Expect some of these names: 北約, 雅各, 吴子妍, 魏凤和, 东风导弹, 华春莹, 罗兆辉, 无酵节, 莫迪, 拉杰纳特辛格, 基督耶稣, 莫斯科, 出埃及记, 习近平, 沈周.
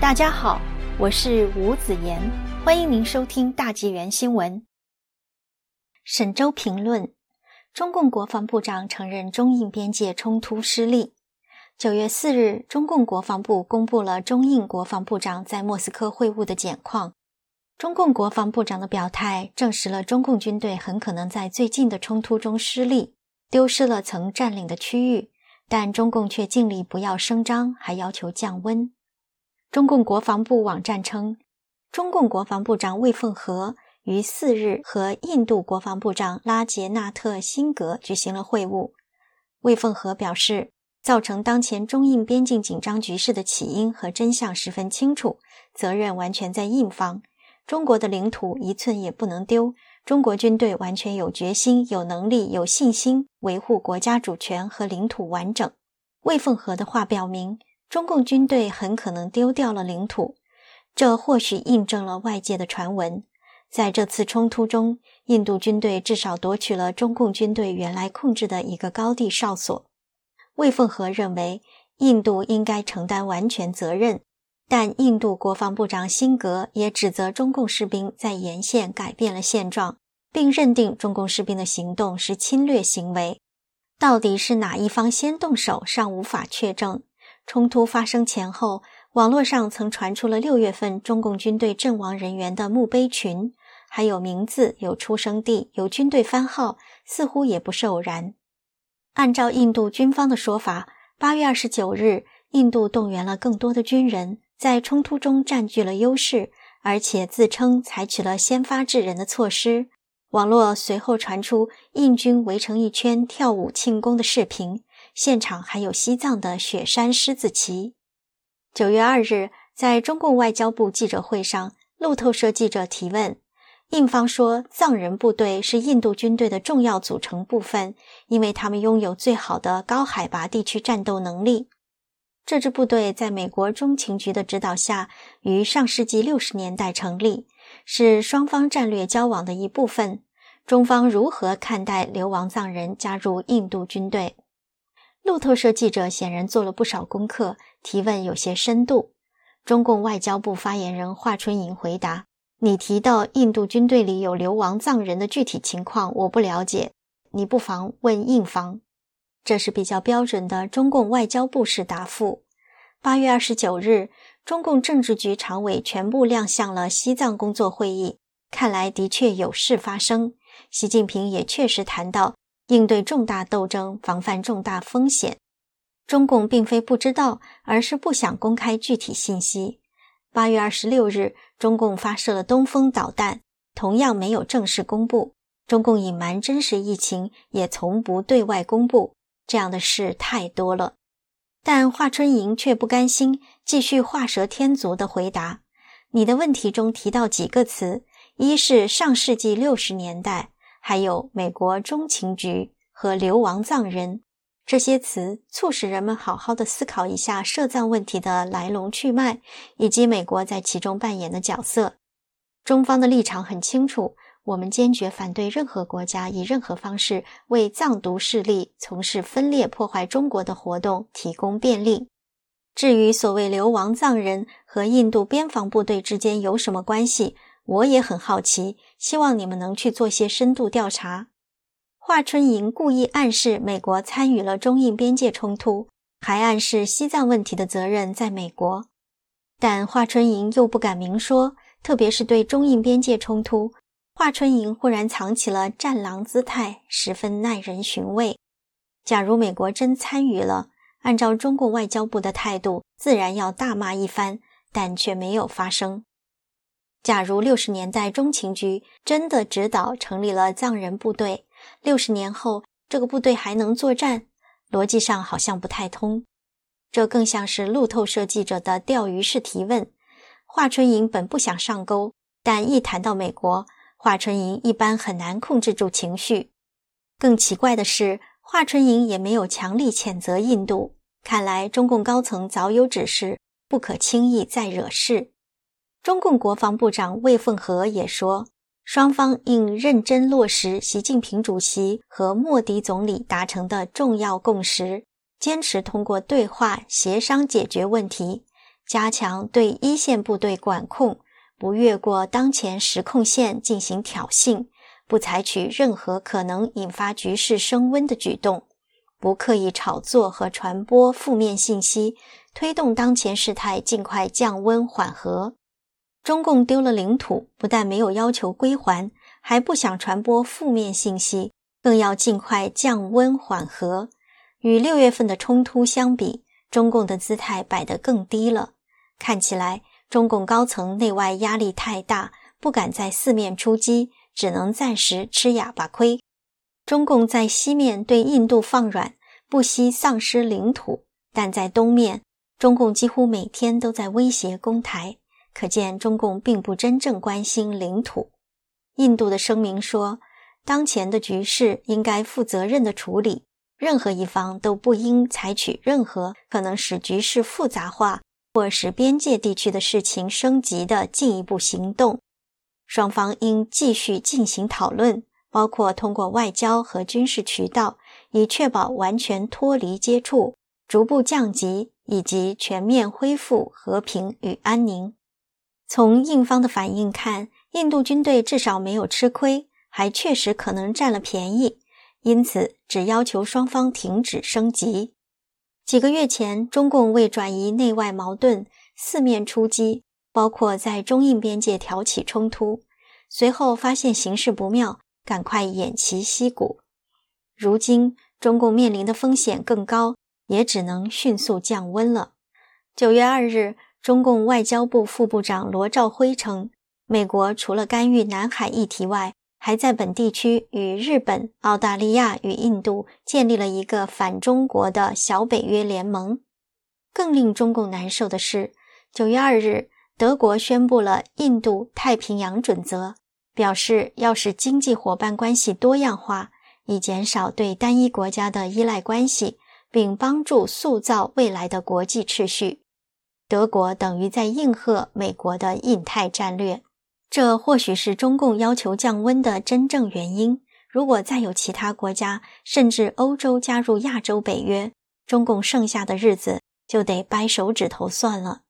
大家好，我是吴子妍，欢迎您收听大纪元新闻。沈周评论：中共国防部长承认中印边界冲突失利。9月4日，中共国防部公布了中印国防部长在莫斯科会晤的简况。中共国防部长的表态证实了中共军队很可能在最近的冲突中失利，丢失了曾占领的区域，但中共却尽力不要声张，还要求降温。中共国防部网站称，中共国防部长魏凤和于4日和印度国防部长拉杰纳特辛格举行了会晤。魏凤和表示，造成当前中印边境紧张局势的起因和真相十分清楚，责任完全在印方，中国的领土一寸也不能丢，中国军队完全有决心、有能力、有信心维护国家主权和领土完整。魏凤和的话表明，中共军队很可能丢掉了领土，这或许印证了外界的传闻。在这次冲突中，印度军队至少夺取了中共军队原来控制的一个高地哨所。魏凤和认为，印度应该承担完全责任，但印度国防部长辛格也指责中共士兵在沿线改变了现状，并认定中共士兵的行动是侵略行为。到底是哪一方先动手，尚无法确证。冲突发生前后，网络上曾传出了6月份中共军队阵亡人员的墓碑群，还有名字、有出生地、有军队番号，似乎也不是偶然。按照印度军方的说法，8月29日，印度动员了更多的军人，在冲突中占据了优势，而且自称采取了先发制人的措施。网络随后传出印军围成一圈跳舞庆功的视频，现场还有西藏的雪山狮子旗。9月2日，在中共外交部记者会上，路透社记者提问，印方说藏人部队是印度军队的重要组成部分，因为他们拥有最好的高海拔地区战斗能力。这支部队在美国中情局的指导下，于上世纪60年代成立，是双方战略交往的一部分。中方如何看待流亡藏人加入印度军队？路透社记者显然做了不少功课，提问有些深度。中共外交部发言人华春莹回答，你提到印度军队里有流亡藏人的具体情况我不了解，你不妨问印方。这是比较标准的中共外交部式答复。8月29日，中共政治局常委全部亮相了西藏工作会议，看来的确有事发生。习近平也确实谈到应对重大斗争，防范重大风险。中共并非不知道，而是不想公开具体信息。8月26日，中共发射了东风导弹，同样没有正式公布。中共隐瞒真实疫情，也从不对外公布。这样的事太多了。但华春莹却不甘心，继续画蛇添足地回答。你的问题中提到几个词，一是上世纪60年代，还有美国中情局和流亡藏人，这些词促使人们好好的思考一下涉藏问题的来龙去脉，以及美国在其中扮演的角色。中方的立场很清楚，我们坚决反对任何国家以任何方式为藏独势力从事分裂破坏中国的活动提供便利。至于所谓流亡藏人和印度边防部队之间有什么关系，我也很好奇，希望你们能去做些深度调查。华春莹故意暗示美国参与了中印边界冲突，还暗示西藏问题的责任在美国。但华春莹又不敢明说，特别是对中印边界冲突，华春莹忽然藏起了战狼姿态，十分耐人寻味。假如美国真参与了，按照中共外交部的态度，自然要大骂一番，但却没有发生。假如60年代中情局真的指导成立了藏人部队，60年后这个部队还能作战？逻辑上好像不太通。这更像是路透社记者的钓鱼式提问。华春莹本不想上钩，但一谈到美国，华春莹一般很难控制住情绪。更奇怪的是，华春莹也没有强力谴责印度，看来中共高层早有指示，不可轻易再惹事。中共国防部长魏凤和也说，双方应认真落实习近平主席和莫迪总理达成的重要共识，坚持通过对话协商解决问题，加强对一线部队管控，不越过当前实控线进行挑衅，不采取任何可能引发局势升温的举动，不刻意炒作和传播负面信息，推动当前事态尽快降温缓和。中共丢了领土，不但没有要求归还，还不想传播负面信息，更要尽快降温缓和。与6月份的冲突相比，中共的姿态摆得更低了。看起来，中共高层内外压力太大，不敢再四面出击，只能暂时吃哑巴亏。中共在西面对印度放软，不惜丧失领土，但在东面，中共几乎每天都在威胁攻台，可见中共并不真正关心领土。印度的声明说，当前的局势应该负责任地处理，任何一方都不应采取任何可能使局势复杂化或使边界地区的事情升级的进一步行动。双方应继续进行讨论，包括通过外交和军事渠道，以确保完全脱离接触，逐步降级，以及全面恢复和平与安宁。从印方的反应看，印度军队至少没有吃亏，还确实可能占了便宜，因此只要求双方停止升级。几个月前，中共为转移内外矛盾，四面出击，包括在中印边界挑起冲突，随后发现形势不妙，赶快偃旗息鼓。如今，中共面临的风险更高，也只能迅速降温了。9月2日，中共外交部副部长罗兆辉称，美国除了干预南海议题外，还在本地区与日本、澳大利亚与印度建立了一个反中国的小北约联盟。更令中共难受的是，9月2日，德国宣布了印度太平洋准则，表示要使经济伙伴关系多样化，以减少对单一国家的依赖关系，并帮助塑造未来的国际秩序。德国等于在应和美国的印太战略。这或许是中共要求降温的真正原因。如果再有其他国家，甚至欧洲加入亚洲北约，中共剩下的日子就得掰手指头算了。